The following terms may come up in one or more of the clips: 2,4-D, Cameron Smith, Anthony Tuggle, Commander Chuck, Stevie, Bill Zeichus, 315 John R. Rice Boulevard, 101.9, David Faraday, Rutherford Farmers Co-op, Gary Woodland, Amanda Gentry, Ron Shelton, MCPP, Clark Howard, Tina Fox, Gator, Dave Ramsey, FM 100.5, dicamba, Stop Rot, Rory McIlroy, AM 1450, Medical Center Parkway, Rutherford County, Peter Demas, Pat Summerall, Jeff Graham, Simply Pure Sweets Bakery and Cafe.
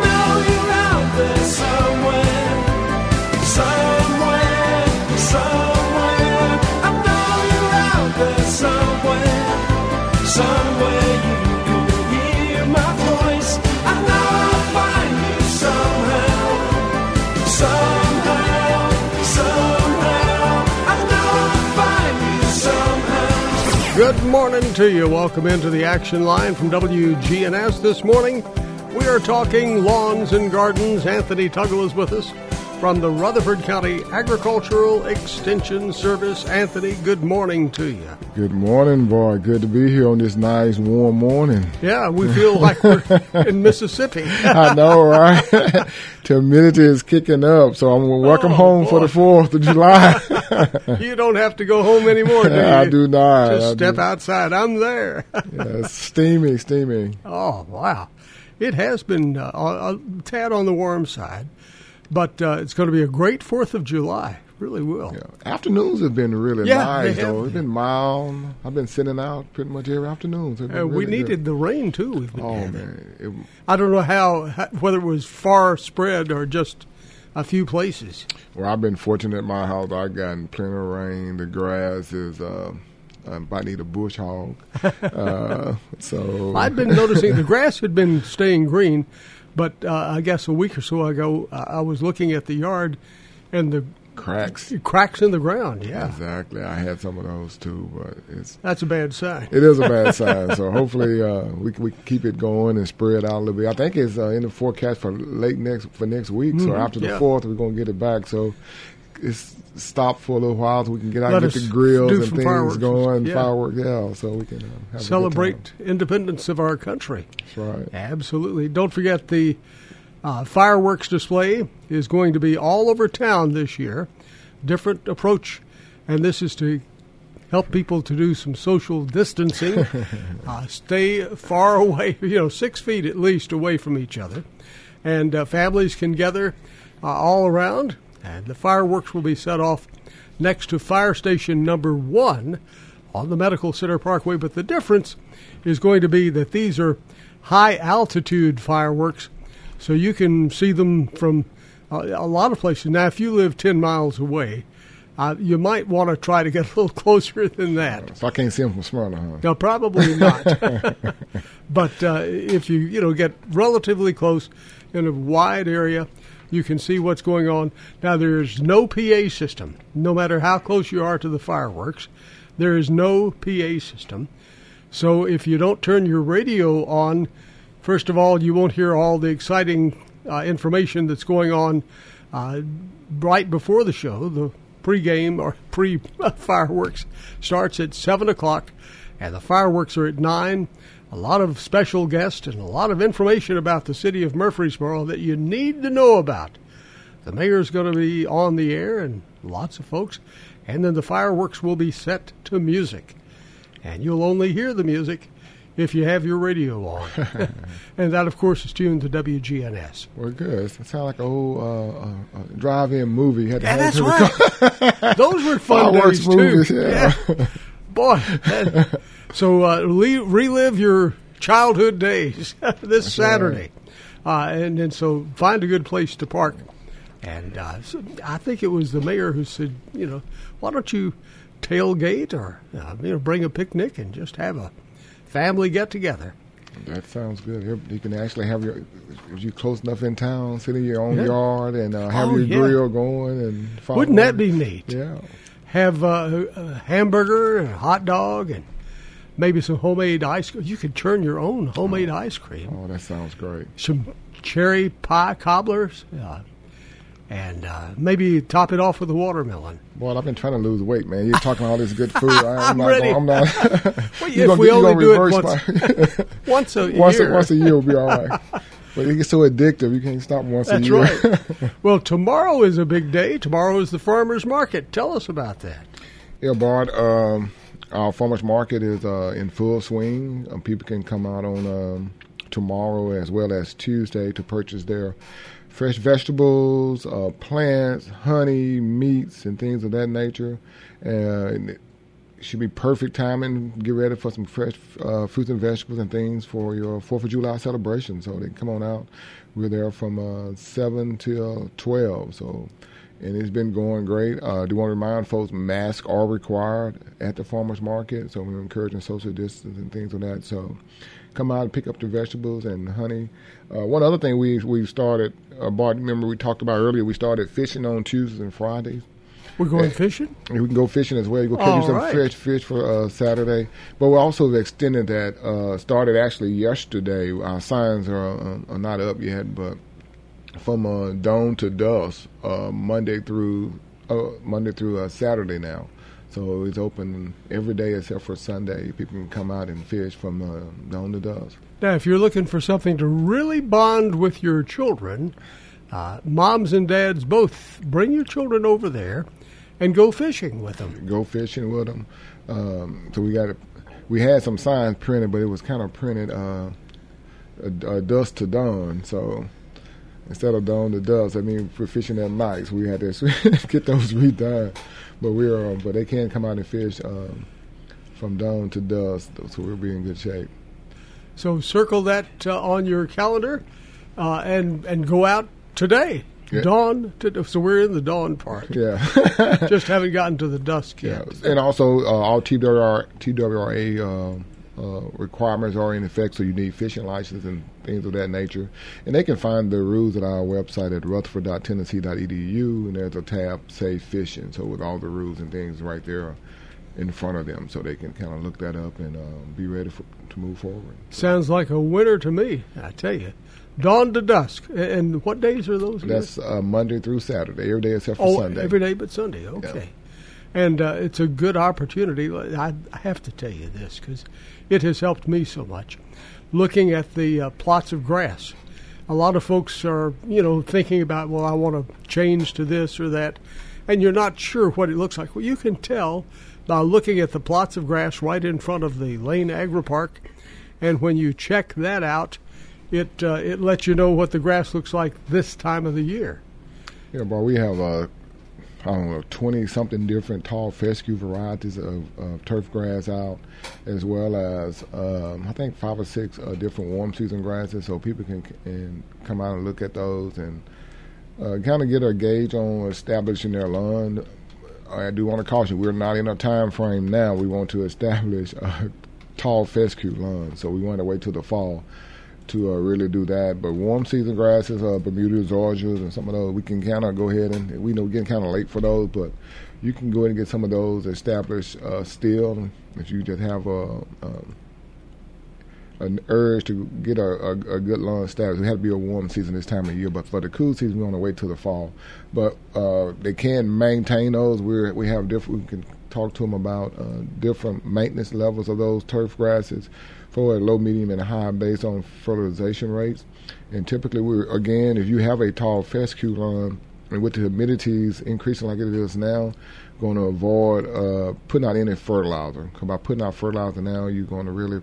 know you're out there somewhere. I know you're out there somewhere. Good morning to you. Welcome into the Action Line from WGNS this morning. We are talking lawns and gardens. Anthony Tuggle is with us from the Rutherford County Agricultural Extension Service. Anthony, good morning to you. Good morning, boy. Good to be here on this nice, warm morning. Yeah, we feel like we're in Mississippi. I know, right? The humidity is kicking up, so I'm welcome home boy. For the 4th of July. You don't have to go home anymore, do you? I do not. Just step outside. I'm there. Yeah, steamy. Oh, wow. It has been a tad on the warm side, but it's going to be a great 4th of July. Really will. Yeah. Afternoons have been really nice, though. It's been mild. I've been sitting out pretty much every afternoon. So really we needed the rain, too. Man. I don't know how whether it was far spread or just a few places. Well, I've been fortunate at my house. I've gotten plenty of rain. The grass is... I need a bush hog. I've been noticing the grass had been staying green, but I guess a week or so ago, I was looking at the yard and the... Cracks in the ground, yeah. Exactly. I had some of those too, but that's a bad sign. It is a bad sign. So hopefully we keep it going and spread out a little bit. I think it's in the forecast for next week. Mm-hmm. So after the 4th, we're gonna get it back. So it's stopped for a little while so we can get out and get the grills and things fireworks going. Yeah. Fireworks, yeah. So we can have celebrate independence of our country. That's right. Absolutely. Don't forget the. Fireworks display is going to be all over town this year, different approach, and this is to help people to do some social distancing, stay far away, 6 feet at least away from each other, and families can gather all around, and the fireworks will be set off next to fire station number 1 on the Medical Center Parkway, but the difference is going to be that these are high-altitude fireworks. So you can see them from a lot of places. Now, if you live 10 miles away, you might want to try to get a little closer than that. So I can't see them from Smyrna, huh? No, probably not. But if you, get relatively close in a wide area, you can see what's going on. Now, there's no PA system. No matter how close you are to the fireworks, there is no PA system. So if you don't turn your radio on, first of all, you won't hear all the exciting information that's going on right before the show. The pregame or pre-fireworks starts at 7 o'clock, and the fireworks are at 9. A lot of special guests and a lot of information about the city of Murfreesboro that you need to know about. The mayor's going to be on the air and lots of folks, and then the fireworks will be set to music. And you'll only hear the music if you have your radio on. And that, of course, is tuned to WGNS. Well, good. It sounds like an old drive-in movie. That's right. Those were fun fireworks days, movies, too. Yeah. Boy. So relive your childhood days this Saturday. Right. And then so find a good place to park. And so I think it was the mayor who said, why don't you tailgate or bring a picnic and just have a family get-together. That sounds good. You can actually have if you're close enough in town, sit in your own yard and have your grill going. Wouldn't that be neat? Yeah. Have a hamburger and a hot dog and maybe some homemade ice cream. You could churn your own homemade ice cream. Oh, that sounds great. Some cherry pie cobblers. And maybe top it off with a watermelon. Well, I've been trying to lose weight, man. You're talking all this good food. I'm not ready. I'm not. Well, if we only do it once a year. Once a year will be all right. But it gets so addictive, you can't stop once a year. That's right. Well, tomorrow is a big day. Tomorrow is the farmer's market. Tell us about that. Yeah, Bart. Our farmers market is in full swing. People can come out on tomorrow as well as Tuesday to purchase their fresh vegetables, plants, honey, meats, and things of that nature. And it should be perfect timing. Get ready for some fresh fruits and vegetables and things for your 4th of July celebration. So they can come on out. We're there from 7 till 12. So. And it's been going great. I do want to remind folks, masks are required at the farmers market, so we're encouraging social distance and things like that. So come out and pick up the vegetables and honey. One other thing we started, Bart, remember we talked about earlier, we started fishing on Tuesdays and Fridays. We're going fishing? And we can go fishing as well. You can go catch some fresh fish for Saturday. But we also extended that, started actually yesterday. Our signs are not up yet, but from dawn to dusk, Monday through Saturday now. So it's open every day except for Sunday. People can come out and fish from dawn to dusk. Now, if you're looking for something to really bond with your children, moms and dads both, bring your children over there and go fishing with them. Go fishing with them. So we had some signs printed, but it was kind of printed dusk to dawn. So instead of dawn to dusk, I mean, for fishing at night, so we had to get those redone. But but they can come out and fish from dawn to dusk, so we'll be in good shape. So circle that on your calendar and go out today. Yeah. So we're in the dawn part. Yeah. Just haven't gotten to the dusk yet. Yeah. And also, all TWRA requirements are in effect, so you need fishing license and things of that nature. And they can find the rules at our website at rutherford.tennessee.edu, and there's a tab, Say Fishing, so with all the rules and things right there in front of them, so they can kind of look that up and be ready to move forward. Sounds like a winner to me, I tell you. Dawn to dusk. And what days are those? That's Monday through Saturday, every day except for Sunday. Every day but Sunday, okay. Yeah. And it's a good opportunity. I have to tell you this because it has helped me so much. Looking at the plots of grass, a lot of folks are, thinking about, well, I want to change to this or that, and you're not sure what it looks like. Well, you can tell by looking at the plots of grass right in front of the Lane Agri Park, and when you check that out, it lets you know what the grass looks like this time of the year. Yeah, but we have 20-something different tall fescue varieties of turf grass out, as well as I think 5 or 6 different warm season grasses, so people can come out and look at those and kind of get a gauge on establishing their lawn. I do want to caution, we're not in a time frame now. We want to establish a tall fescue lawn, so we want to wait till the fall to really do that. But warm season grasses, Bermudas, Georgias, and some of those, we can kind of go ahead and we're getting kind of late for those, but you can go ahead and get some of those established still if you just have an urge to get a good lawn established. It has to be a warm season this time of year, but for the cool season, we want to wait till the fall. But they can maintain those. We can talk to them about different maintenance levels of those turf grasses, for low, medium, and high based on fertilization rates. And typically, if you have a tall fescue lawn, and with the humidities increasing like it is now, going to avoid putting out any fertilizer. Because by putting out fertilizer now, you're going to really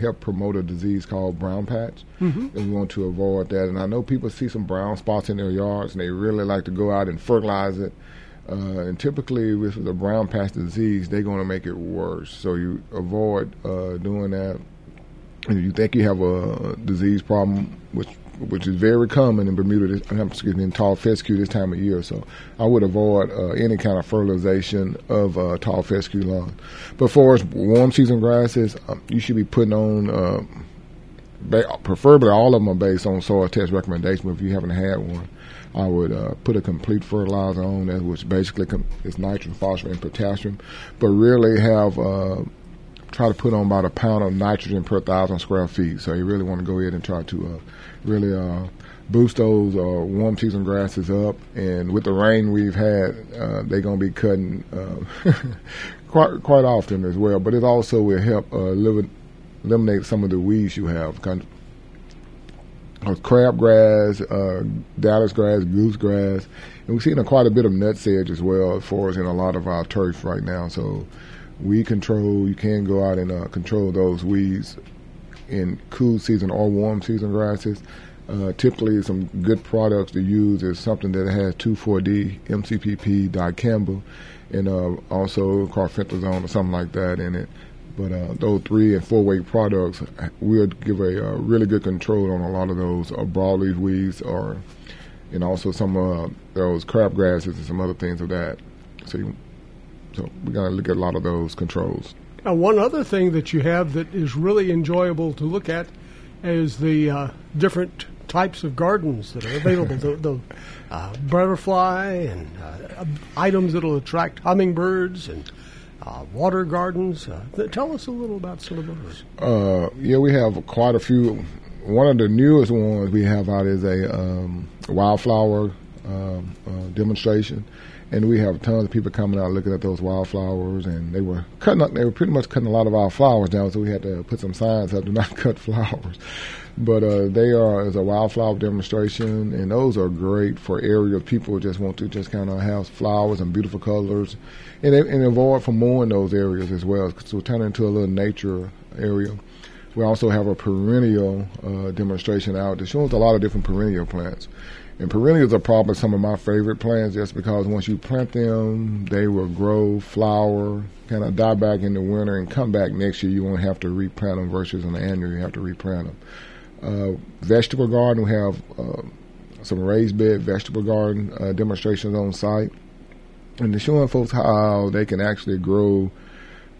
help promote a disease called brown patch. Mm-hmm. And we want to avoid that. And I know people see some brown spots in their yards, and they really like to go out and fertilize it. And typically, with the brown patch disease, they're going to make it worse. So you avoid doing that. If you think you have a disease problem, which is very common in Bermuda, in tall fescue this time of year, so I would avoid any kind of fertilization of tall fescue lawn. But for us, warm season grasses, you should be putting on, preferably all of them are based on soil test recommendation, but if you haven't had one, I would put a complete fertilizer on that, which basically is nitrogen, phosphorus, and potassium, but really have try to put on about a pound of nitrogen per 1,000 square feet. So you really want to go ahead and try to really boost those warm season grasses up. And with the rain we've had, they're going to be cutting quite often as well. But it also will help eliminate some of the weeds you have. Crabgrass, Dallas grass, goose grass. And we've seen quite a bit of nutsedge as well for us in a lot of our turf right now. So weed control, you can go out and control those weeds in cool season or warm season grasses. Typically, some good products to use is something that has 2,4-D, MCPP, dicamba, and also carfentrazone or something like that in it. But those 3- and 4-weight products will give a really good control on a lot of those broadleaf weeds, or and also some of those crab grasses and some other things of that. So we got to look at a lot of those controls. Now, one other thing that you have that is really enjoyable to look at is the different types of gardens that are available, the butterfly and items that will attract hummingbirds and water gardens. Tell us a little about some of those. Yeah, we have quite a few. One of the newest ones we have out is a wildflower demonstration. And we have tons of people coming out looking at those wildflowers, and they were cutting up. They were pretty much cutting a lot of our flowers down, so we had to put some signs up: "Do not cut flowers." But it's a wildflower demonstration, and those are great for areas people just want to just kind of have flowers and beautiful colors, and avoid from mowing those areas as well. So turn it into a little nature area. We also have a perennial demonstration out that shows a lot of different perennial plants. And perennials are probably some of my favorite plants just because once you plant them, they will grow, flower, kind of die back in the winter and come back next year. You won't have to replant them versus in the annual you have to replant them. Vegetable garden, we have some raised bed vegetable garden demonstrations on site. And they're showing folks how they can actually grow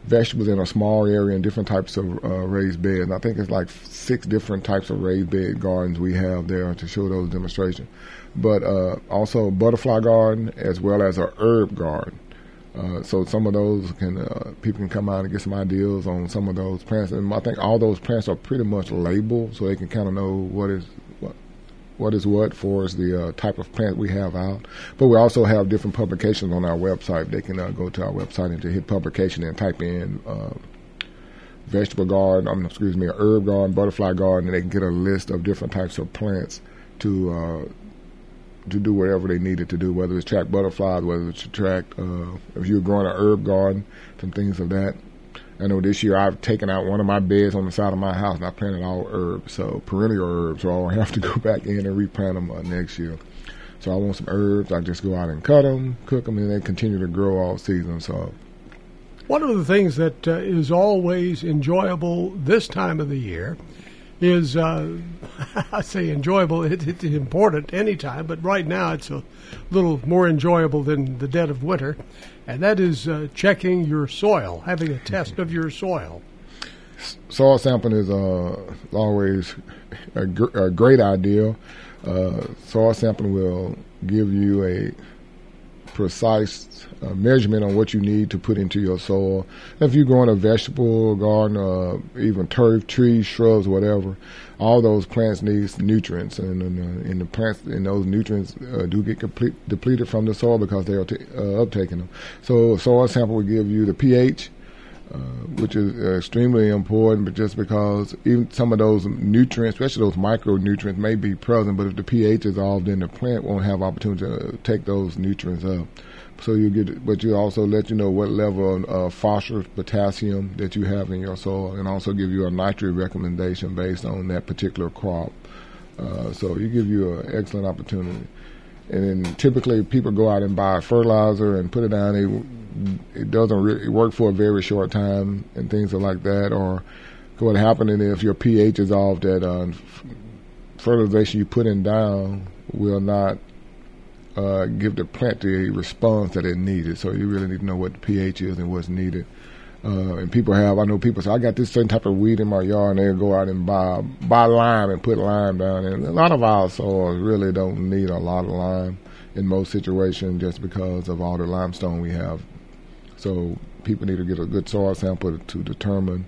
vegetables in a small area and different types of raised beds. And I think it's like 6 different types of raised bed gardens we have there to show those demonstrations. But also a butterfly garden as well as a herb garden. So some of those people can come out and get some ideas on some of those plants. And I think all those plants are pretty much labeled so they can kind of know what is what for is the type of plant we have out. But we also have different publications on our website. They can go to our website and to hit publication and type in vegetable garden, herb garden, butterfly garden, and they can get a list of different types of plants to do whatever they needed to do, whether it's attract butterflies, whether it's attract, if you're growing an herb garden, some things of that. I know this year I've taken out one of my beds on the side of my house and I planted all herbs, so perennial herbs, so I'll have to go back in and replant them next year. So I want some herbs, I just go out and cut them, cook them, and they continue to grow all season. So one of the things that is always enjoyable this time of the year is, I say enjoyable, it's important any time, but right now it's a little more enjoyable than the dead of winter, and that is checking your soil, having a test of your soil. Soil sampling is always a great idea. Soil sampling will give you a precise measurement on what you need to put into your soil. If you're growing a vegetable garden, even turf, trees, shrubs, whatever, all those plants need nutrients, and the plants and those nutrients do get depleted from the soil because they are uptaking them. So a soil sample will give you the pH, which is extremely important, but just because even some of those nutrients, especially those micronutrients, may be present, but if the pH is off, then the plant won't have opportunity to take those nutrients up. So you get, but you also let you know what level of phosphorus, potassium that you have in your soil, and also give you a nitrate recommendation based on that particular crop. So you give you an excellent opportunity. And then typically people go out and buy fertilizer and put it down. It doesn't really work for a very short time and things like that. Or what happening if your pH is off, that fertilization you put in down will not give the plant the response that it needed. So you really need to know what the pH is and what's needed. And I know people say, I got this certain type of weed in my yard, and they'll go out and buy lime and put lime down. And a lot of our soils really don't need a lot of lime in most situations just because of all the limestone we have. So people need to get a good soil sample to determine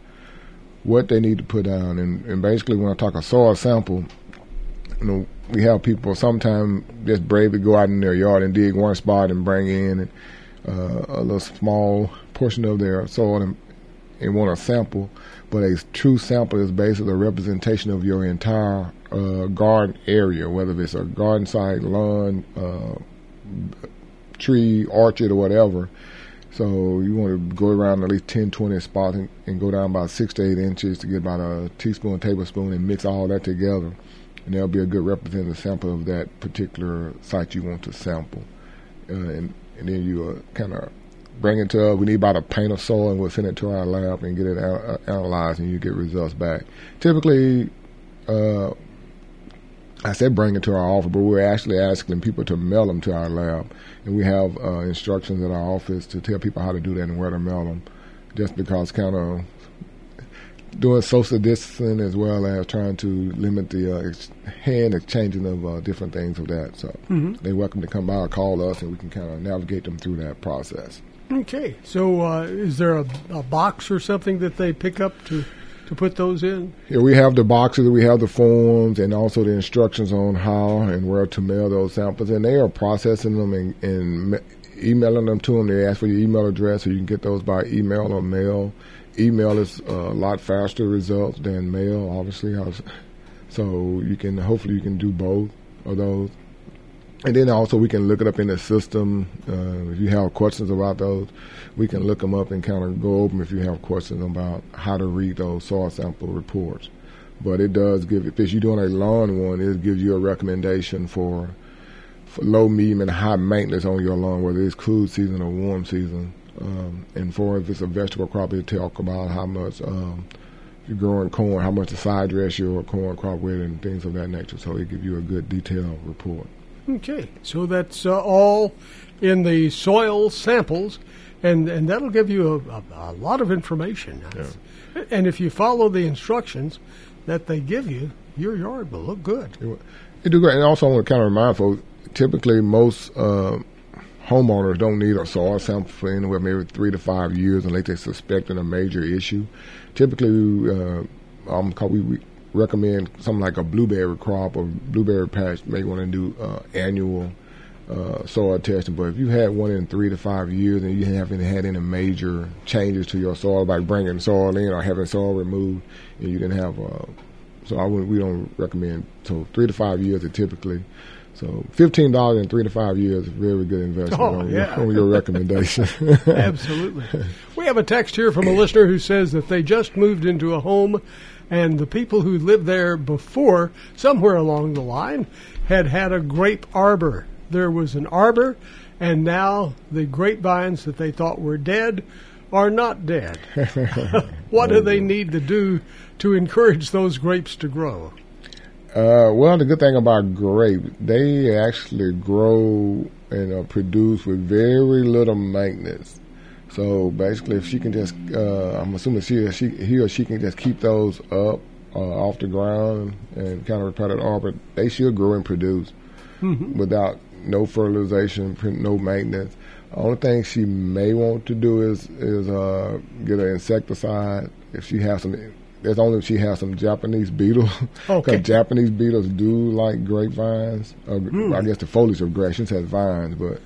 what they need to put down. And basically when I talk a soil sample, we have people sometimes just bravely go out in their yard and dig one spot and bring in a little small portion of their soil and want a sample. But a true sample is basically a representation of your entire garden area, whether it's a garden site, lawn, tree, orchard, or whatever. So you want to go around at least 10, 20 spots and go down about 6 to 8 inches to get about a teaspoon, tablespoon, and mix all that together. And that'll be a good representative sample of that particular site you want to sample. And then you kind of bring it to, we need about a pint of soil, and we'll send it to our lab and get it analyzed, and you get results back. Typically, I said bring it to our office, but we're actually asking people to mail them to our lab. And we have instructions at our office to tell people how to do that and where to mail them, just because kind of doing social distancing as well as trying to limit the hand exchanging of different things of that. So they're welcome to come by or call us, and we can kind of navigate them through that process. Okay. So is there a box or something that they pick up to put those in? Yeah, we have the boxes, we have the forms, and also the instructions on how and where to mail those samples. And they are processing them and emailing them to them. They ask for your email address, so you can get those by email or mail. Email is a lot faster results than mail, obviously. So you can, hopefully you can do both of those. And then also we can look it up in the system. If you have questions about those, we can look them up and kind of go over them if you have questions about how to read those soil sample reports. But it does give, if you're doing a lawn one, it gives you a recommendation for low, medium, and high maintenance on your lawn, whether it's cool season or warm season. And for if it's a vegetable crop, it'll talk about how much if you're growing corn, how much to side dress your corn crop with and things of that nature. So it gives you a good detailed report. Okay, so that's all in the soil samples, and that'll give you a lot of information. Yeah. And if you follow the instructions that they give you, your yard will look good. It do great. And also I want to kind of remind folks, typically most homeowners don't need a soil sample for anywhere maybe 3 to 5 years unless they're suspecting a major issue. Typically, we recommend something like a blueberry crop or blueberry patch. May want to do annual soil testing, but if you had one in 3 to 5 years and you haven't had any major changes to your soil, like bringing soil in or having soil removed, and you didn't have we don't recommend. So 3 to 5 years are typically. So $15 in 3 to 5 years is a very good investment on your recommendation. Absolutely. We have a text here from a listener who says that they just moved into a home, and the people who lived there before, somewhere along the line, had a grape arbor. There was an arbor, and now the grapevines that they thought were dead are not dead. What do they need to do to encourage those grapes to grow? The good thing about grape, they actually grow and produce with very little maintenance. So basically, if she can just, I'm assuming he or she can just keep those up off the ground and kind of repair that arbor, they should grow and produce without no fertilization, no maintenance. Only thing she may want to do is get an insecticide if she has some. That's only if she has some Japanese beetles. Okay. Because Japanese beetles do like grapevines. I guess the foliage of grapes. She has vines, but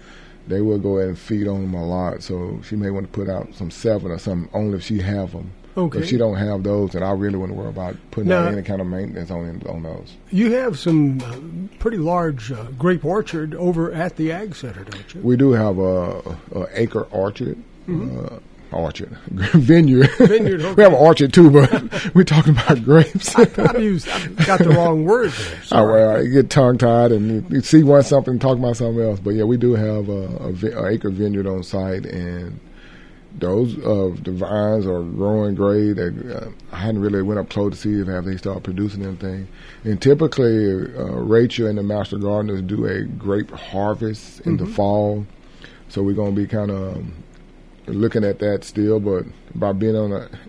they will go ahead and feed on them a lot. So she may want to put out some 7 or something, only if she have them. Okay. If she don't have those, then I really wouldn't worry about putting out any kind of maintenance on those. You have some pretty large grape orchard over at the Ag Center, don't you? We do have an acre orchard. Mm-hmm. Orchard. Vineyard. Okay. We have an orchard too, but we're talking about grapes. I've got the wrong word there. Sorry. Oh, well, you get tongue-tied and you see one something and talk about something else. But, yeah, we do have an acre vineyard on site, and those the vines are growing great. I hadn't really went up close to see if they start producing anything. And typically, Rachel and the master gardeners do a grape harvest in the fall. So we're going to be kind of looking at that still, but by being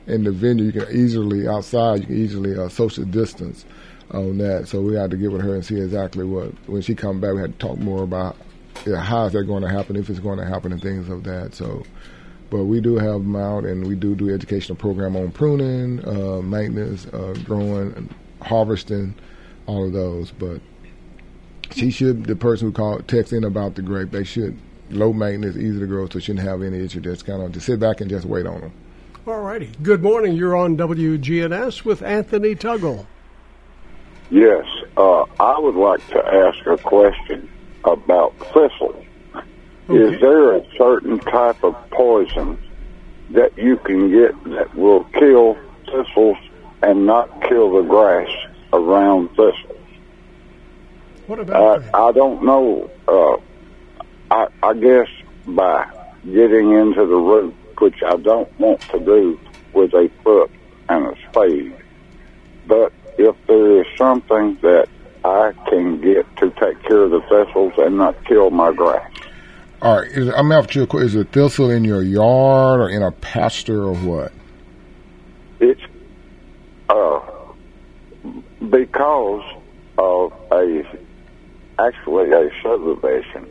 in the venue, you can easily social distance on that. So we had to get with her and see exactly when she come back, we had to talk more about how is that going to happen, if it's going to happen, and things of that. So, but we do have them out, and we do educational program on pruning, maintenance, growing, and harvesting, all of those. But the person who texts in about the grape, they should. Low maintenance, easy to grow, so shouldn't have any issue. Just kind of just sit back and just wait on them. All righty. Good morning. You're on WGNS with Anthony Tuggle. Yes. I would like to ask a question about thistles. Okay. Is there a certain type of poison that you can get that will kill thistles and not kill the grass around thistles? What about that? I don't know. I guess by getting into the root, which I don't want to do with a foot and a spade. But if there is something that I can get to take care of the thistles and not kill my grass. All right, I'm after you a question. Is a thistle in your yard or in a pasture or what? It's because of actually a subdivision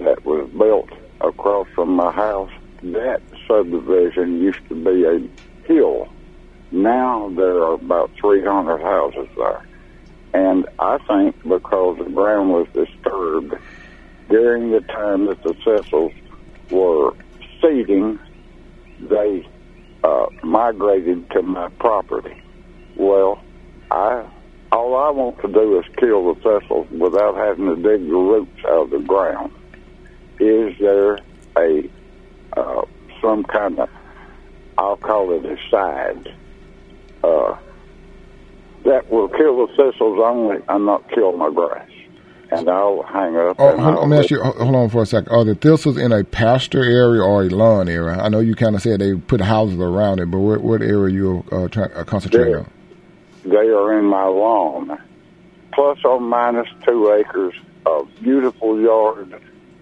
that was built across from my house. That subdivision used to be a hill. Now there are about 300 houses there. And I think because the ground was disturbed during the time that the thistles were seeding, they migrated to my property. Well, all I want to do is kill the thistles without having to dig the roots out of the ground. Is there a some kind of, I'll call it a side, that will kill the thistles only and not kill my grass? And I'll hang up. Oh, let me ask you, hold on for a second. Are the thistles in a pasture area or a lawn area? I know you kind of said they put houses around it, but what area are you concentrating on? They are in my lawn. Plus or minus 2 acres of beautiful yard,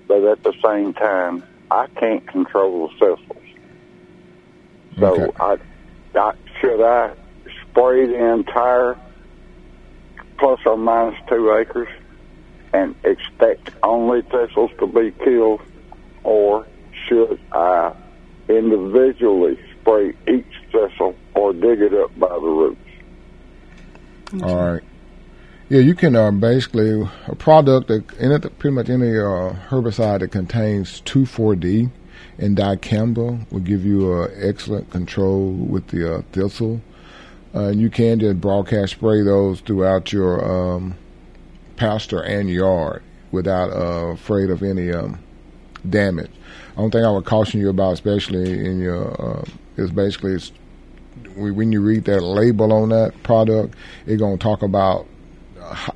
but at the same time, I can't control the thistles. So okay. Should I spray the entire plus or minus 2 acres and expect only thistles to be killed, or should I individually spray each thistle or dig it up by the roots? Okay. All right. Yeah, you can basically, a product, pretty much any herbicide that contains 2,4-D and dicamba will give you excellent control with the thistle. And you can just broadcast spray those throughout your pasture and yard without afraid of any damage. One thing I would caution you about, especially in your, is basically when you read that label on that product, it's going to talk about, I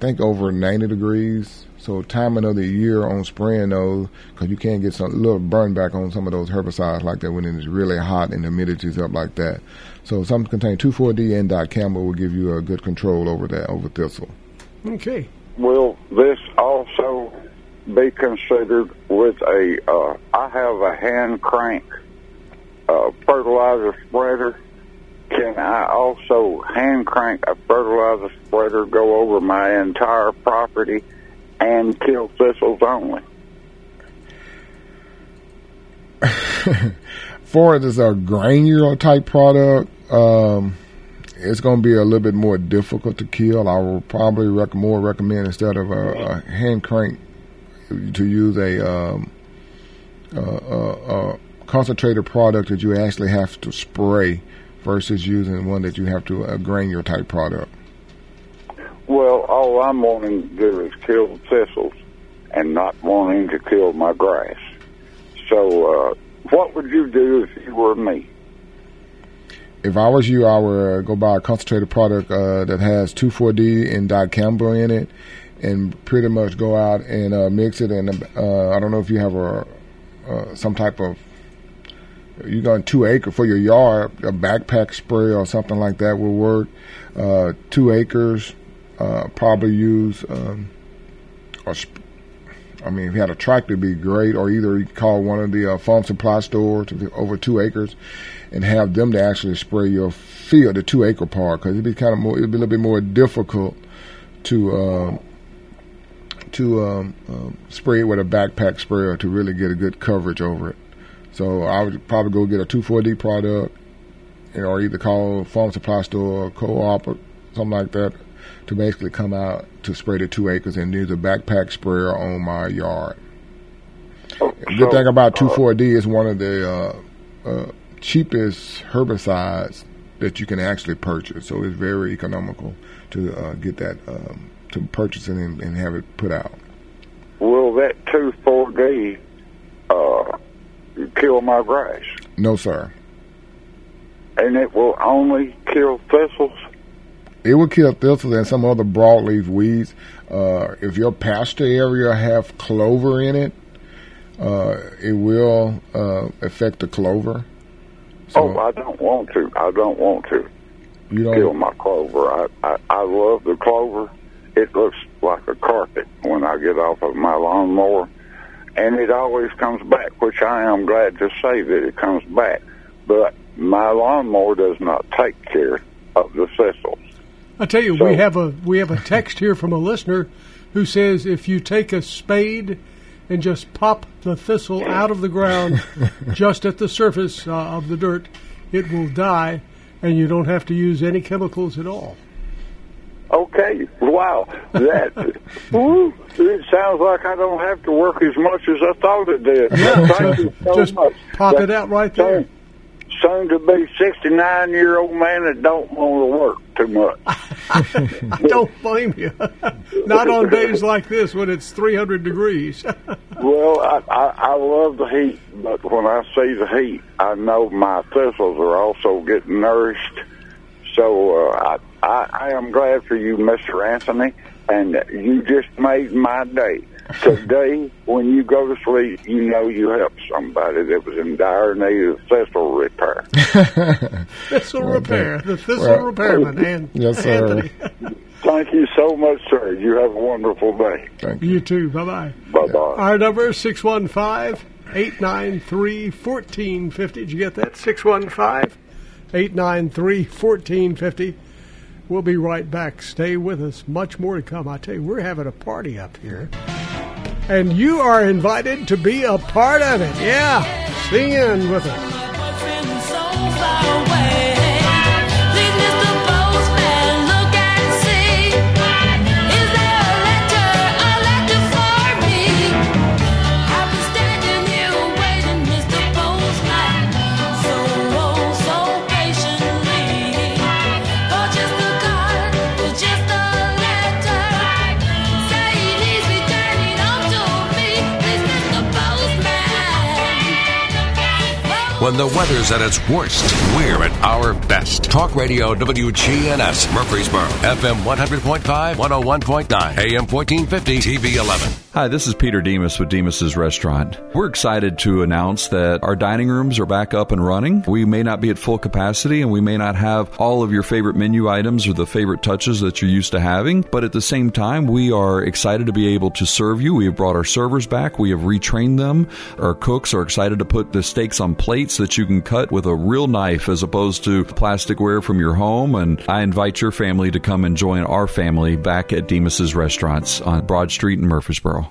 think, over 90 degrees. So timing of the year on spraying those, because you can get some little burn back on some of those herbicides like that when it is really hot and humidity is up like that. So something containing 2,4-D and dicamba will give you a good control over that, over thistle. Okay. Will this also be considered with a, I have a hand crank fertilizer spreader. Can I also hand crank a fertilizer spreader, go over my entire property and kill thistles only? For this a granular type product, it's going to be a little bit more difficult to kill. I will probably recommend instead of a hand crank to use a concentrated product that you actually have to spray versus using one that you have to a granular type product. Well, all I'm wanting to do is kill the thistles and not wanting to kill my grass. So what would you do if you were me? If I was you, I would go buy a concentrated product that has 2,4-D and dicamba in it and pretty much go out and mix it. And I don't know if you have some type of, you got 2 acre for your yard, a backpack spray or something like that will work. 2 acres, probably use, if you had a tractor, it'd be great, or either you call one of the farm supply stores over 2 acres and have them to actually spray your field, the 2 acre part, because it'd be a little bit more difficult to spray it with a backpack sprayer to really get a good coverage over it. So I would probably go get a 2,4-D product, or either call farm supply store, co-op, or something like that, to basically come out to spray the 2 acres and use a backpack sprayer on my yard. Good thing about 2,4-D is one of the cheapest herbicides that you can actually purchase, so it's very economical to get that to purchase it and have it put out. Will that 2,4-D kill my grass? No, sir. And it will only kill thistles? It will kill thistles and some other broadleaf weeds. If your pasture area have clover in it, it will affect the clover. So, I don't want to. I don't want to kill my clover. I love the clover. It looks like a carpet when I get off of my lawnmower. And it always comes back, which I am glad to say that it comes back. But my lawnmower does not take care of the thistles. I tell you, so, we have a text here from a listener who says if you take a spade and just pop the thistle out of the ground just at the surface of the dirt, it will die, and you don't have to use any chemicals at all. Okay, wow, it sounds like I don't have to work as much as I thought it did. Thank you so just much. Pop it out right there. Soon-to-be 69-year-old man that don't want to work too much. I don't blame you. Not on days like this when it's 300 degrees. Well, I love the heat, but when I see the heat, I know my thistles are also getting nourished. So I am glad for you, Mr. Anthony, and you just made my day. Today, when you go to sleep, you know you helped somebody that was in dire need of thistle repair. Thistle repair. The thistle repairman, yes, sir. Anthony. Thank you so much, sir. You have a wonderful day. Thank you. You too. Bye-bye. Bye-bye. Our number is 615-893-1450. Did you get that? 615-893-1450. We'll be right back. Stay with us. Much more to come. I tell you, we're having a party up here. And you are invited to be a part of it. Yeah. Sing in with us. When the weather's at its worst, we're at our best. Talk Radio WGNS, Murfreesboro, FM 100.5, 101.9, AM 1450, TV 11. Hi, this is Peter Demas with Demos' Restaurant. We're excited to announce that our dining rooms are back up and running. We may not be at full capacity, and we may not have all of your favorite menu items or the favorite touches that you're used to having, but at the same time, we are excited to be able to serve you. We have brought our servers back. We have retrained them. Our cooks are excited to put the steaks on plates that you can cut with a real knife as opposed to plasticware from your home, and I invite your family to come and join our family back at Demos' Restaurants on Broad Street in Murfreesboro.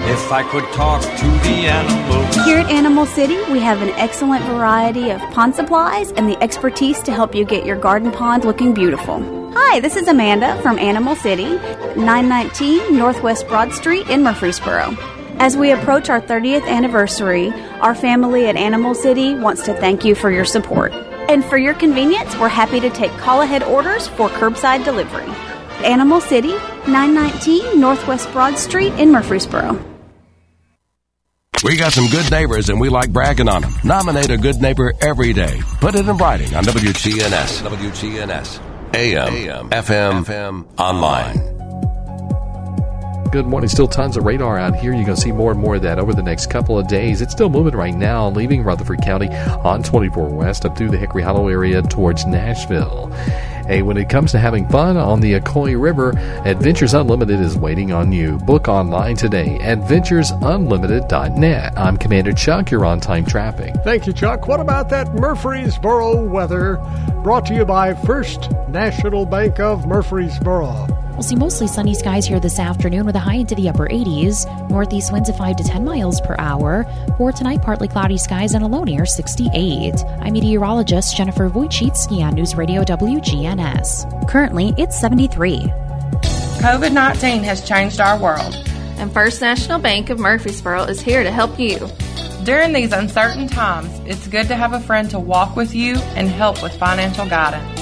If I could talk to the animals. Here at Animal City, we have an excellent variety of pond supplies and the expertise to help you get your garden pond looking beautiful. Hi, this is Amanda from Animal City, 919 Northwest Broad Street in Murfreesboro. As we approach our 30th anniversary, our family at Animal City wants to thank you for your support. And for your convenience, we're happy to take call-ahead orders for curbside delivery. Animal City, 919 Northwest Broad Street in Murfreesboro. We got some good neighbors, and we like bragging on them. Nominate a good neighbor every day. Put it in writing on WGNS, WGNS, AM, FM, online. Good morning. Still tons of radar out here. You're going to see more and more of that over the next couple of days. It's still moving right now, leaving Rutherford County on 24 West up through the Hickory Hollow area towards Nashville. Hey, when it comes to having fun on the Ocoee River, Adventures Unlimited is waiting on you. Book online today, adventuresunlimited.net. I'm Commander Chuck. You're on time traffic. Thank you, Chuck. What about that Murfreesboro weather? Brought to you by First National Bank of Murfreesboro. We'll see mostly sunny skies here this afternoon with a high into the upper 80s. Northeast winds of 5 to 10 miles per hour. For tonight, partly cloudy skies and a low near 68. I'm meteorologist Jennifer Wojciechski on News Radio WGNS. Currently, it's 73. COVID-19 has changed our world. And First National Bank of Murfreesboro is here to help you. During these uncertain times, it's good to have a friend to walk with you and help with financial guidance.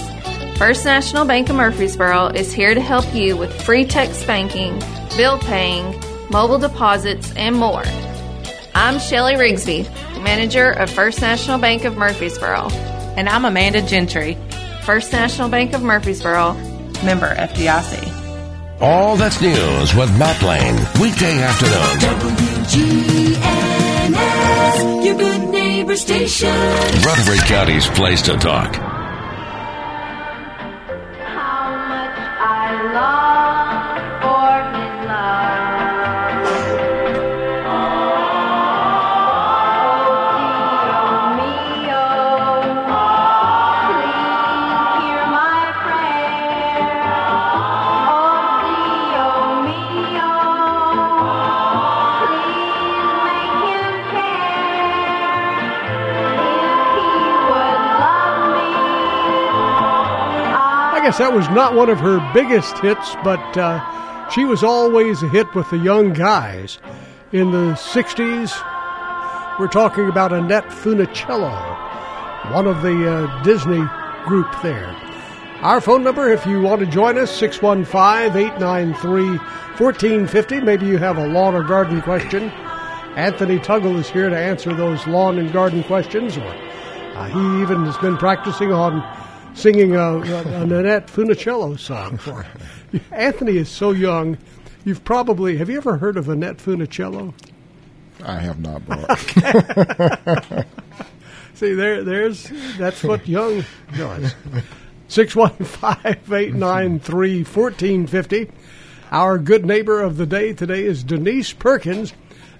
First National Bank of Murfreesboro is here to help you with free text banking, bill paying, mobile deposits, and more. I'm Shelley Rigsby, manager of First National Bank of Murfreesboro. And I'm Amanda Gentry, First National Bank of Murfreesboro, member FDIC. All That's News with Matt Lane, weekday afternoon. WGNS, your good neighbor station. Rutherford County's place to talk. How much I love. I guess that was not one of her biggest hits, but she was always a hit with the young guys. In the 60s, we're talking about Annette Funicello, one of the Disney group there. Our phone number, if you want to join us, 615-893-1450. Maybe you have a lawn or garden question. Anthony Tuggle is here to answer those lawn and garden questions. He even has been practicing on singing an Annette Funicello song for you. Anthony is so young. Have you ever heard of Annette Funicello? I have not, bro. See, that's what young does. 615-893-1450. Our good neighbor of the day today is Denise Perkins.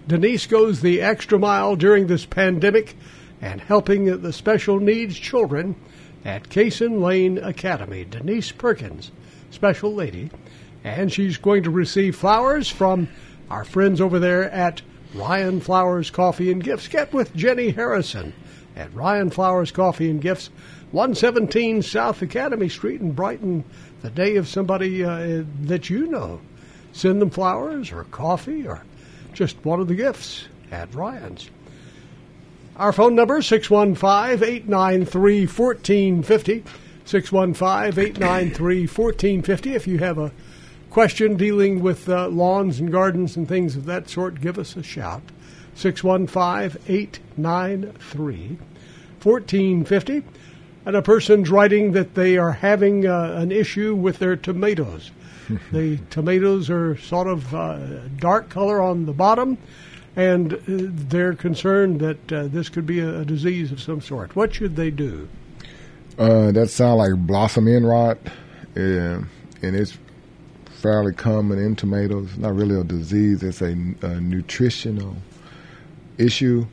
Denise goes the extra mile during this pandemic and helping the special needs children at Cason Lane Academy. Denise Perkins, special lady. And she's going to receive flowers from our friends over there at Ryan Flowers Coffee and Gifts. Get with Jenny Harrison at Ryan Flowers Coffee and Gifts, 117 South Academy Street in Brighton, the day of somebody that you know. Send them flowers or coffee or just one of the gifts at Ryan's. Our phone number, 615-893-1450, 615-893-1450. If you have a question dealing with lawns and gardens and things of that sort, give us a shout, 615-893-1450. And a person's writing that they are having an issue with their tomatoes. The tomatoes are sort of dark color on the bottom, and they're concerned that this could be a disease of some sort. What should they do? That sounds like blossom end rot, and it's fairly common in tomatoes. Not really a disease. It's a nutritional issue.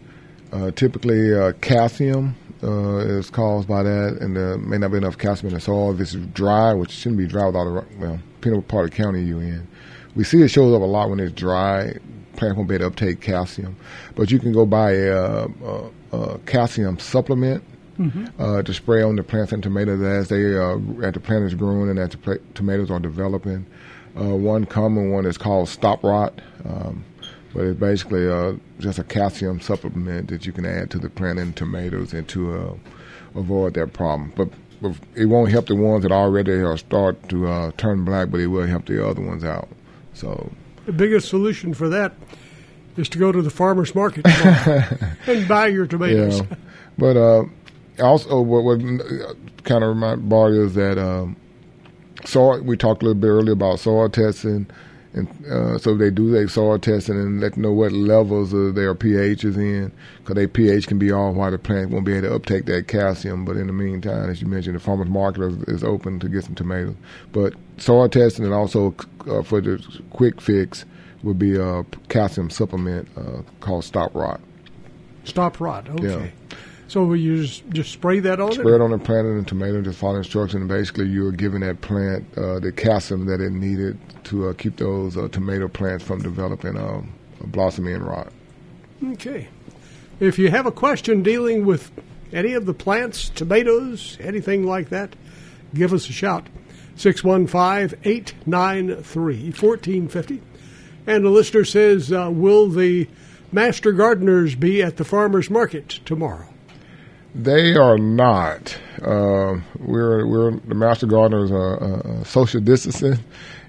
Typically, calcium is caused by that, and there may not be enough calcium in the soil. If it's dry, which shouldn't be dry without depending on what part of the county you're in. We see it shows up a lot when it's dry. Plant won't be able to uptake calcium, but you can go buy a calcium supplement to spray on the plants and tomatoes as they the plant is growing and as the tomatoes are developing. One common one is called Stop Rot, but it's basically just a calcium supplement that you can add to the plant and tomatoes and to avoid that problem. But it won't help the ones that already are start to turn black, but it will help the other ones out. So the biggest solution for that is to go to the farmer's market and buy your tomatoes. Yeah. But also what kind of reminds Bart is that soil, we talked a little bit earlier about soil testing. And so they do their soil testing and let them know what levels of their pH is in, because their pH can be off while the plant won't be able to uptake that calcium. But in the meantime, as you mentioned, the farmer's market is open to get some tomatoes. But soil testing and also for the quick fix would be a calcium supplement called Stop Rot. Stop Rot, okay. Yeah. So will you just spray that on it? Spray it on the plant and the tomato, just follow instructions. And basically, you're giving that plant the calcium that it needed to keep those tomato plants from developing blossom end rot. Okay. If you have a question dealing with any of the plants, tomatoes, anything like that, give us a shout. 615-893-1450. And the listener says, will the master gardeners be at the farmer's market tomorrow? They are not. We're the master gardeners are social distancing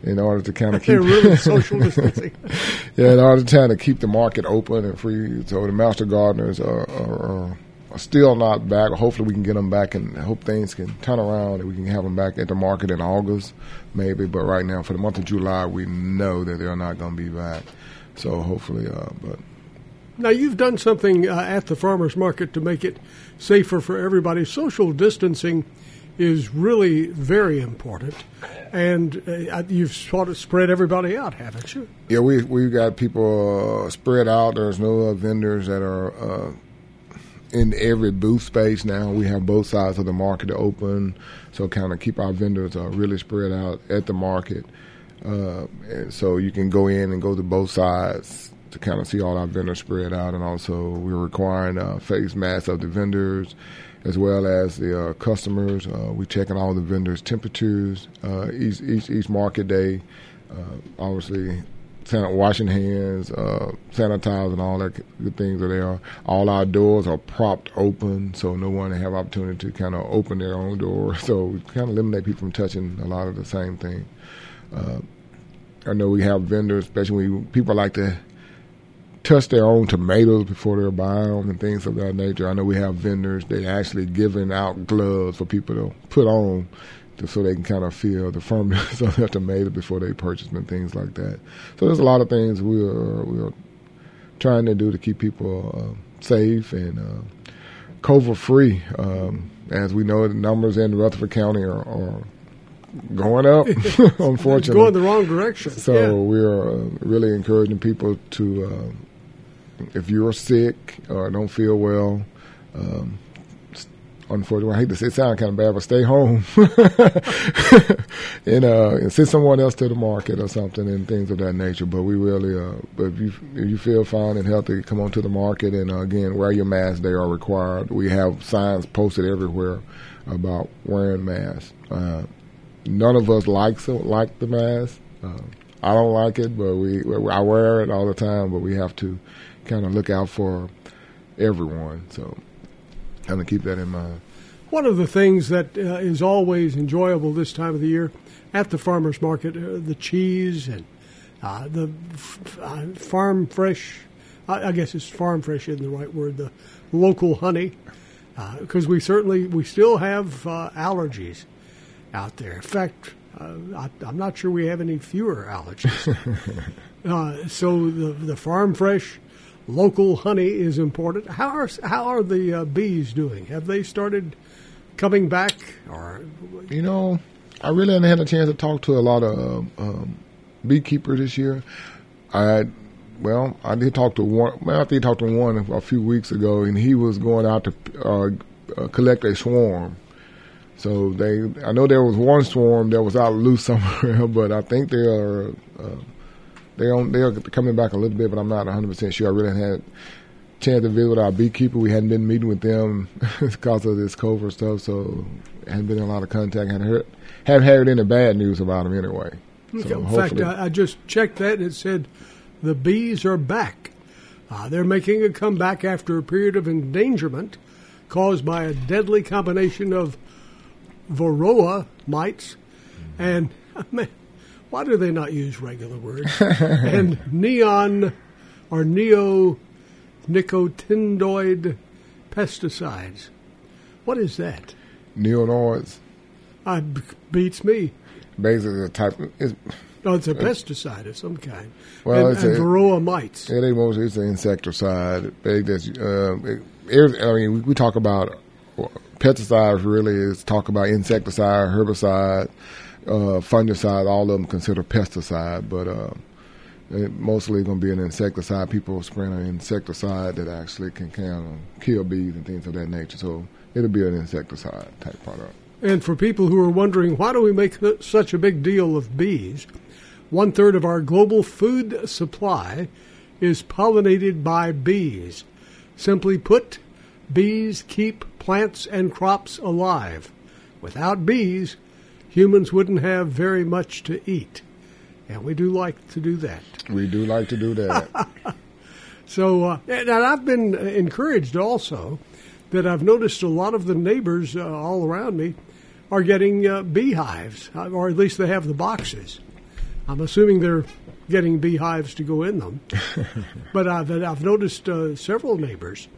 in order to kind of keep. They're really social distancing. Yeah, in order to kind of keep the market open and free. So the master gardeners are still not back. Hopefully, we can get them back and hope things can turn around and we can have them back at the market in August, maybe. But right now, for the month of July, we know that they're not going to be back. So hopefully, but. Now, you've done something at the farmers market to make it safer for everybody. Social distancing is really very important, and you've sort of spread everybody out, haven't you? Yeah, we've got people spread out. There's no vendors that are in every booth space now. We have both sides of the market open, so kind of keep our vendors really spread out at the market. And so you can go in and go to both sides to kind of see all our vendors spread out, and also we're requiring face masks of the vendors as well as the customers. We're checking all the vendors' temperatures each market day. Obviously, washing hands, sanitizing, all that good things are there. All our doors are propped open, so no one have opportunity to kind of open their own door. So we kind of eliminate people from touching a lot of the same thing. I know we have vendors, especially when people like to touch their own tomatoes before they're buying them and things of that nature. I know we have vendors, they actually giving out gloves for people to put on so they can kind of feel the firmness of their tomato before they purchase them and things like that. So there's a lot of things we are trying to do to keep people safe and COVID-free. As we know, the numbers in Rutherford County are going up, unfortunately. Going the wrong direction. So we're really encouraging people to if you're sick or don't feel well, unfortunately, I hate to say it, sound kind of bad, but stay home and send someone else to the market or something and things of that nature. But we really, but if you feel fine and healthy, come on to the market and again, wear your mask. They are required. We have signs posted everywhere about wearing masks. None of us like the mask. I don't like it, but I wear it all the time. But we have to kind of look out for everyone. So, kind of keep that in mind. One of the things that is always enjoyable this time of the year at the farmers market, the cheese and the farm fresh. I guess it's farm fresh isn't the right word. The local honey, because we still have allergies out there. In fact, I'm not sure we have any fewer allergies. So the farm fresh, local honey is important. How are the bees doing? Have they started coming back? Or I really haven't had a chance to talk to a lot of beekeepers this year. I did talk to one. Well, I did talk to one a few weeks ago, and he was going out to collect a swarm. So I know there was one swarm that was out loose somewhere, but I think they are coming back a little bit, but I'm not 100% sure. I really had a chance to visit our beekeeper. We hadn't been meeting with them because of this COVID stuff, so hadn't been in a lot of contact. Haven't heard any bad news about them anyway. So in fact, I just checked that, and it said the bees are back. They're making a comeback after a period of endangerment caused by a deadly combination of Varroa mites, and why do they not use regular words? And neon or neonicotinoid pesticides. What is that? Neonoids. Beats me. Basically, a type. It's a pesticide of some kind. Well, and Varroa mites. It's an insecticide. We talk about. Pesticides really is talk about insecticide, herbicide, fungicide. All of them considered pesticide, but mostly going to be an insecticide. People spraying an insecticide that actually can kind of kill bees and things of that nature. So it'll be an insecticide type product. And for people who are wondering, why do we make such a big deal of bees? 1/3 of our global food supply is pollinated by bees. Simply put, bees keep plants and crops alive. Without bees, humans wouldn't have very much to eat. And we do like to do that. We do like to do that. So, and I've been encouraged also that I've noticed a lot of the neighbors all around me are getting beehives, or at least they have the boxes. I'm assuming they're getting beehives to go in them. But I've noticed several neighbors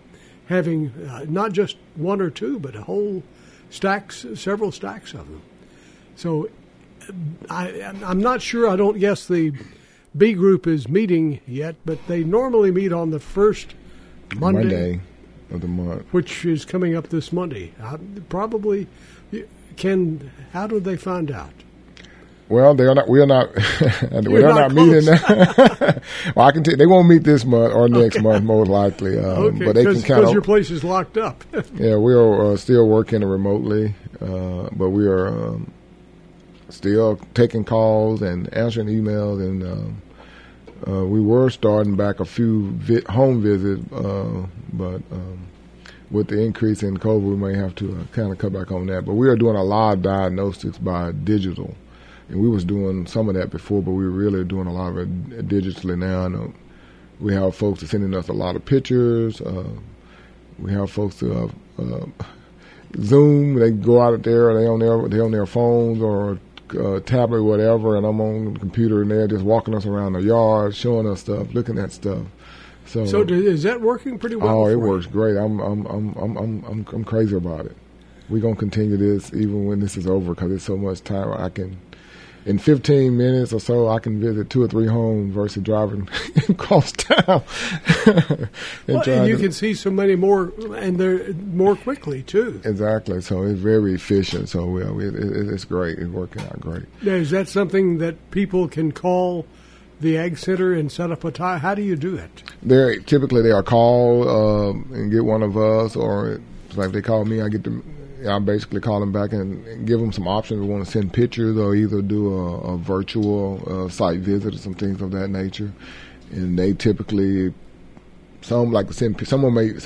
having not just one or two, but a whole stacks, several stacks of them. So I'm not sure. I don't guess the bee group is meeting yet, but they normally meet on the first Monday of the month, which is coming up this Monday. Probably can. How do they find out? Well, they are not. We are not. We are not meeting. Well, I can tell they won't meet this month or next month, most likely. But they can kind of, your place is locked up. Yeah, we are still working remotely, but we are still taking calls and answering emails, and we were starting back a few home visits, but with the increase in COVID, we may have to kind of cut back on that. But we are doing a lot of diagnostics by digital. And we was doing some of that before, but we're really doing a lot of it digitally now. And, we have folks sending us a lot of pictures. We have folks that Zoom. They go out there. They on their phones or tablet, or whatever. And I'm on the computer, and they're just walking us around the yard, showing us stuff, looking at stuff. So is that working pretty well? Oh, it works great. I'm crazy about it. We're gonna continue this even when this is over because it's so much time. I can. In 15 minutes or so, I can visit 2 or 3 homes versus driving across town. and you can see so many more, and they're more quickly, too. Exactly. So it's very efficient. So it's great. It's working out great. Now, is that something that people can call the Ag Center and set up a tie? How do you do it? Typically, they are called and get one of us, or it's like they call me, I basically call them back and give them some options. We want to send pictures or either do a virtual site visit or some things of that nature. And they typically, some like to send, some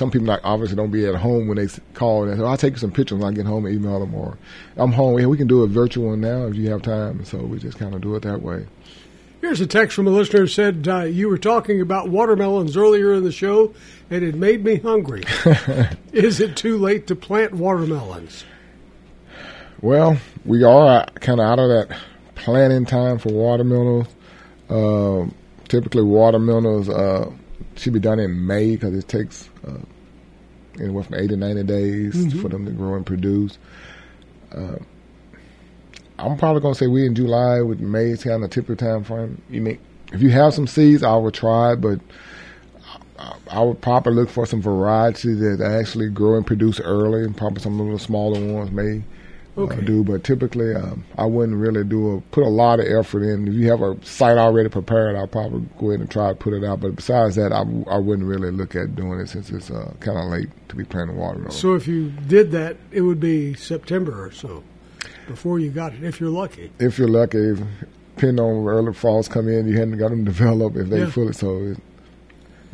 people like obviously don't be at home when they call and say, I'll take some pictures when I get home and email them, or I'm home. Yeah, we can do a virtual one now if you have time. And so we just kind of do it that way. Here's a text from a listener who said, you were talking about watermelons earlier in the show, and it made me hungry. Is it too late to plant watermelons? Well, we are kind of out of that planting time for watermelons. Typically, watermelons should be done in May because it takes anywhere from 80 to 90 days for them to grow and produce. I'm probably going to say we in July with May's kind of typical time frame. You mean if you have some seeds, I would try, but I would probably look for some varieties that actually grow and produce early, and probably some little smaller ones may do. But typically, I wouldn't really put a lot of effort in. If you have a site already prepared, I'll probably go ahead and try to put it out. But besides that, I wouldn't really look at doing it since it's kind of late to be planting watermelon. So if you did that, it would be September or so. Before you got it, if you're lucky. If you're lucky, depending on where early frosts come in, you hadn't got them developed if they fully. So,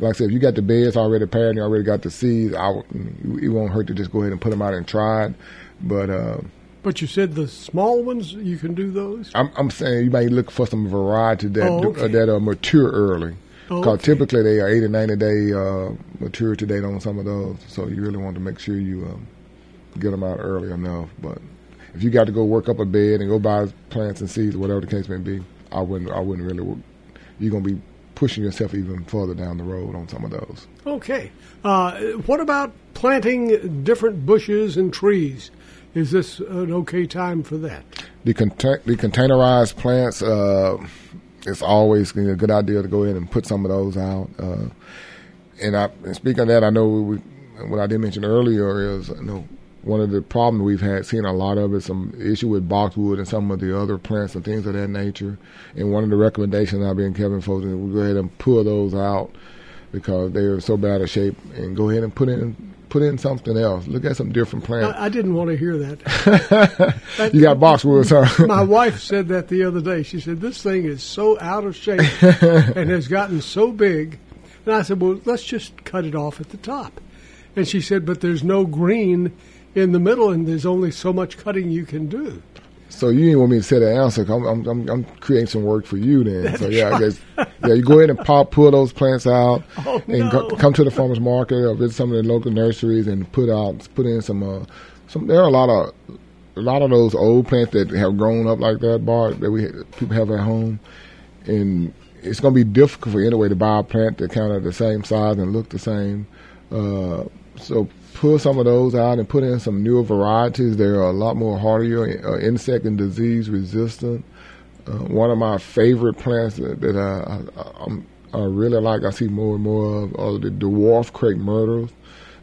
like I said, if you got the beds already paired and you already got the seeds, it won't hurt to just go ahead and put them out and try it. But you said the small ones, you can do those? I'm saying you might look for some variety that mature early. Because typically they are 80 or 90-day maturity date on some of those. So you really want to make sure you get them out early enough, but... If you got to go work up a bed and go buy plants and seeds, whatever the case may be, I wouldn't really work. You're going to be pushing yourself even further down the road on some of those. Okay. What about planting different bushes and trees? Is this an okay time for that? The containerized plants, it's always a good idea to go in and put some of those out. And speaking of that, I know what I did mention earlier is, one of the problems we've had, seen a lot of, is some issue with boxwood and some of the other plants and things of that nature. And one of the recommendations I've been Kevin folks is we go ahead and pull those out because they are so bad of shape, and go ahead and put in something else. Look at some different plants. I didn't want to hear that. You got boxwood, sir. My wife said that the other day. She said, this thing is so out of shape and has gotten so big. And I said, well, let's just cut it off at the top. And she said, but there's no green in the middle, and there's only so much cutting you can do. So you didn't want me to set an answer. I'm creating some work for you then. That's so yeah, right. I guess yeah. You go ahead and pull those plants out, come to the farmers market or visit some of the local nurseries and put in some. There are a lot of those old plants that have grown up like that, Bart, that people have at home, and it's going to be difficult for anyway to buy a plant that kind of the same size and look the same. So pull some of those out and put in some newer varieties. They are a lot more hardier, insect and disease resistant. One of my favorite plants that I really like, I see more and more of, are the dwarf crepe myrtles.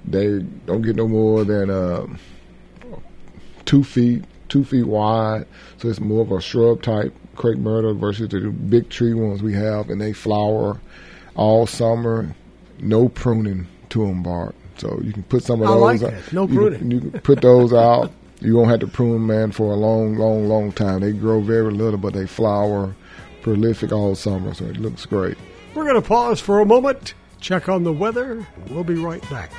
They don't get no more than 2 feet wide. So it's more of a shrub type crepe myrtle versus the big tree ones we have, and they flower all summer. No pruning to them, Bart. So you can put some of those out. No pruning. You can put those out. You won't have to prune them, man, for a long, long, long time. They grow very little, but they flower prolific all summer, so it looks great. We're going to pause for a moment, check on the weather. We'll be right back.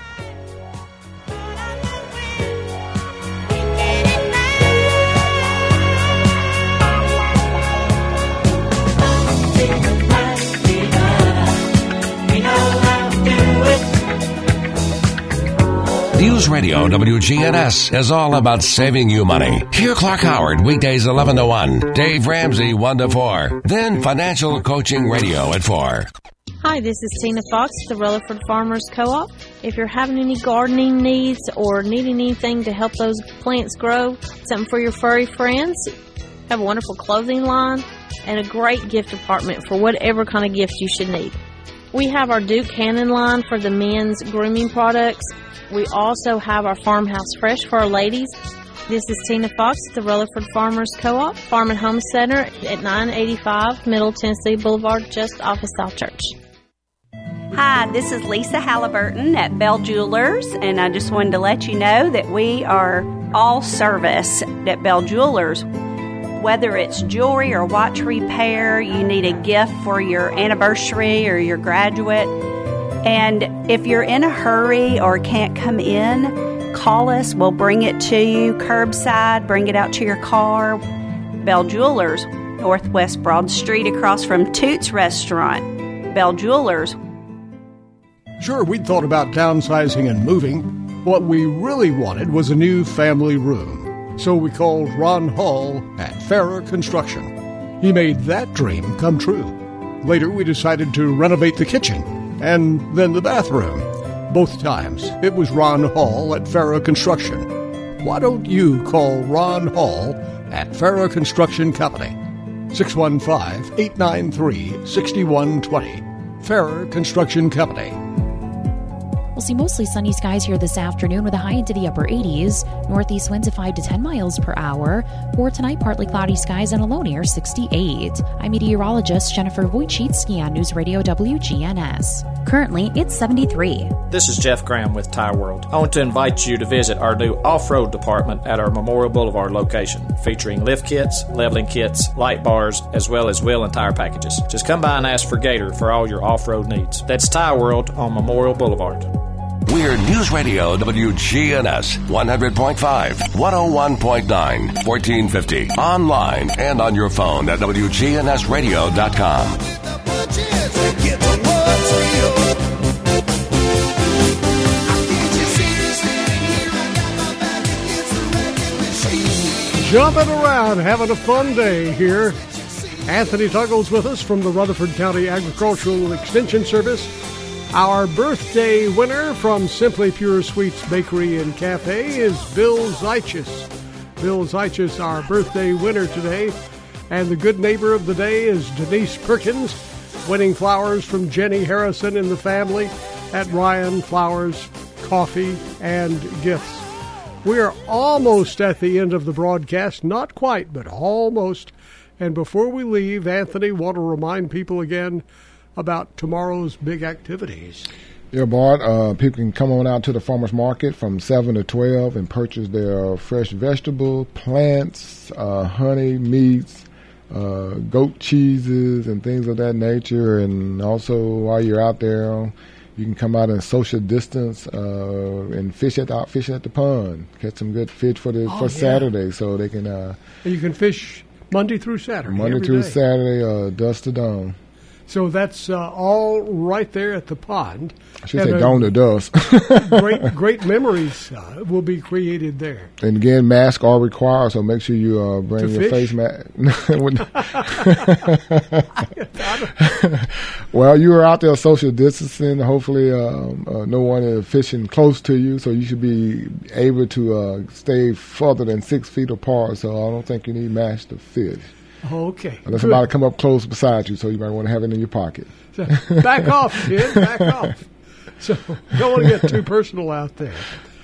News Radio WGNS is all about saving you money. Hear Clark Howard weekdays 11 to 1, Dave Ramsey 1 to 4, then Financial Coaching Radio at 4. Hi, this is Tina Fox at the Rutherford Farmers Co-op. If you're having any gardening needs or needing anything to help those plants grow, something for your furry friends, have a wonderful clothing line and a great gift department for whatever kind of gift you should need. We have our Duke Cannon line for the men's grooming products. We also have our Farmhouse Fresh for our ladies. This is Tina Fox at the Rutherford Farmers Co-op, Farm and Home Center at 985 Middle Tennessee Boulevard, just off of South Church. Hi, this is Lisa Halliburton at Bell Jewelers, and I just wanted to let you know that we are all service at Bell Jewelers. Whether it's jewelry or watch repair, you need a gift for your anniversary or your graduate. And if you're in a hurry or can't come in, call us. We'll bring it to you curbside, bring it out to your car. Bell Jewelers, Northwest Broad Street across from Toots Restaurant. Bell Jewelers. Sure, we'd thought about downsizing and moving. What we really wanted was a new family room. So we called Ron Hall at Farrer Construction. He made that dream come true. Later, we decided to renovate the kitchen and then the bathroom. Both times, it was Ron Hall at Farrer Construction. Why don't you call Ron Hall at Farrer Construction Company? 615-893-6120. Farrer Construction Company. We'll see mostly sunny skies here this afternoon with a high into the upper 80s. Northeast winds of 5 to 10 miles per hour. For tonight, partly cloudy skies and a low near 68. I'm meteorologist Jennifer Wojciechski on News Radio WGNS. Currently, it's 73. This is Jeff Graham with Tire World. I want to invite you to visit our new off-road department at our Memorial Boulevard location, featuring lift kits, leveling kits, light bars, as well as wheel and tire packages. Just come by and ask for Gator for all your off-road needs. That's Tire World on Memorial Boulevard. We're News Radio WGNS 100.5, 101.9, 1450. Online and on your phone at WGNSradio.com. Jumping around, having a fun day here. Anthony Tuggle's with us from the Rutherford County Agricultural Extension Service. Our birthday winner from Simply Pure Sweets Bakery and Cafe is Bill Zeichus. Bill Zeichus, our birthday winner today. And the good neighbor of the day is Denise Perkins, winning flowers from Jenny Harrison and the family at Ryan Flowers Coffee and Gifts. We are almost at the end of the broadcast. Not quite, but almost. And before we leave, Anthony, want to remind people again about tomorrow's big activities. Yeah, Bart, people can come on out to the farmers market from 7 to 12 and purchase their fresh vegetable, plants, honey, meats, goat cheeses, and things of that nature. And also, while you're out there, You can come out and social distance and fish at the pond. Catch some good fish for Saturday, so they can. And you can fish Monday through Saturday. Monday through day. Saturday, dusk to dawn. So that's all right there at the pond. I should say dawn to dusk. Great memories will be created there. And again, masks are required, so make sure you bring your face mask. Well, you were out there social distancing. Hopefully no one is fishing close to you, so you should be able to stay further than 6 feet apart, so I don't think you need masks to fish. Okay. Unless somebody come up close beside you, so you might want to have it in your pocket. So back off, kid. Back off. So don't want to get too personal out there.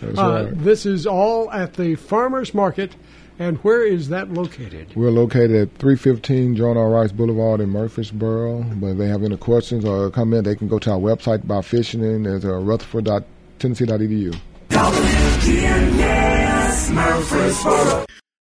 That's right. This is all at the Farmers Market, and where is that located? We're located at 315 John R. Rice Boulevard in Murfreesboro. But if they have any questions or comment, they can go to our website by fishing. It's rutherford.tennessee.edu. WGNS Murfreesboro.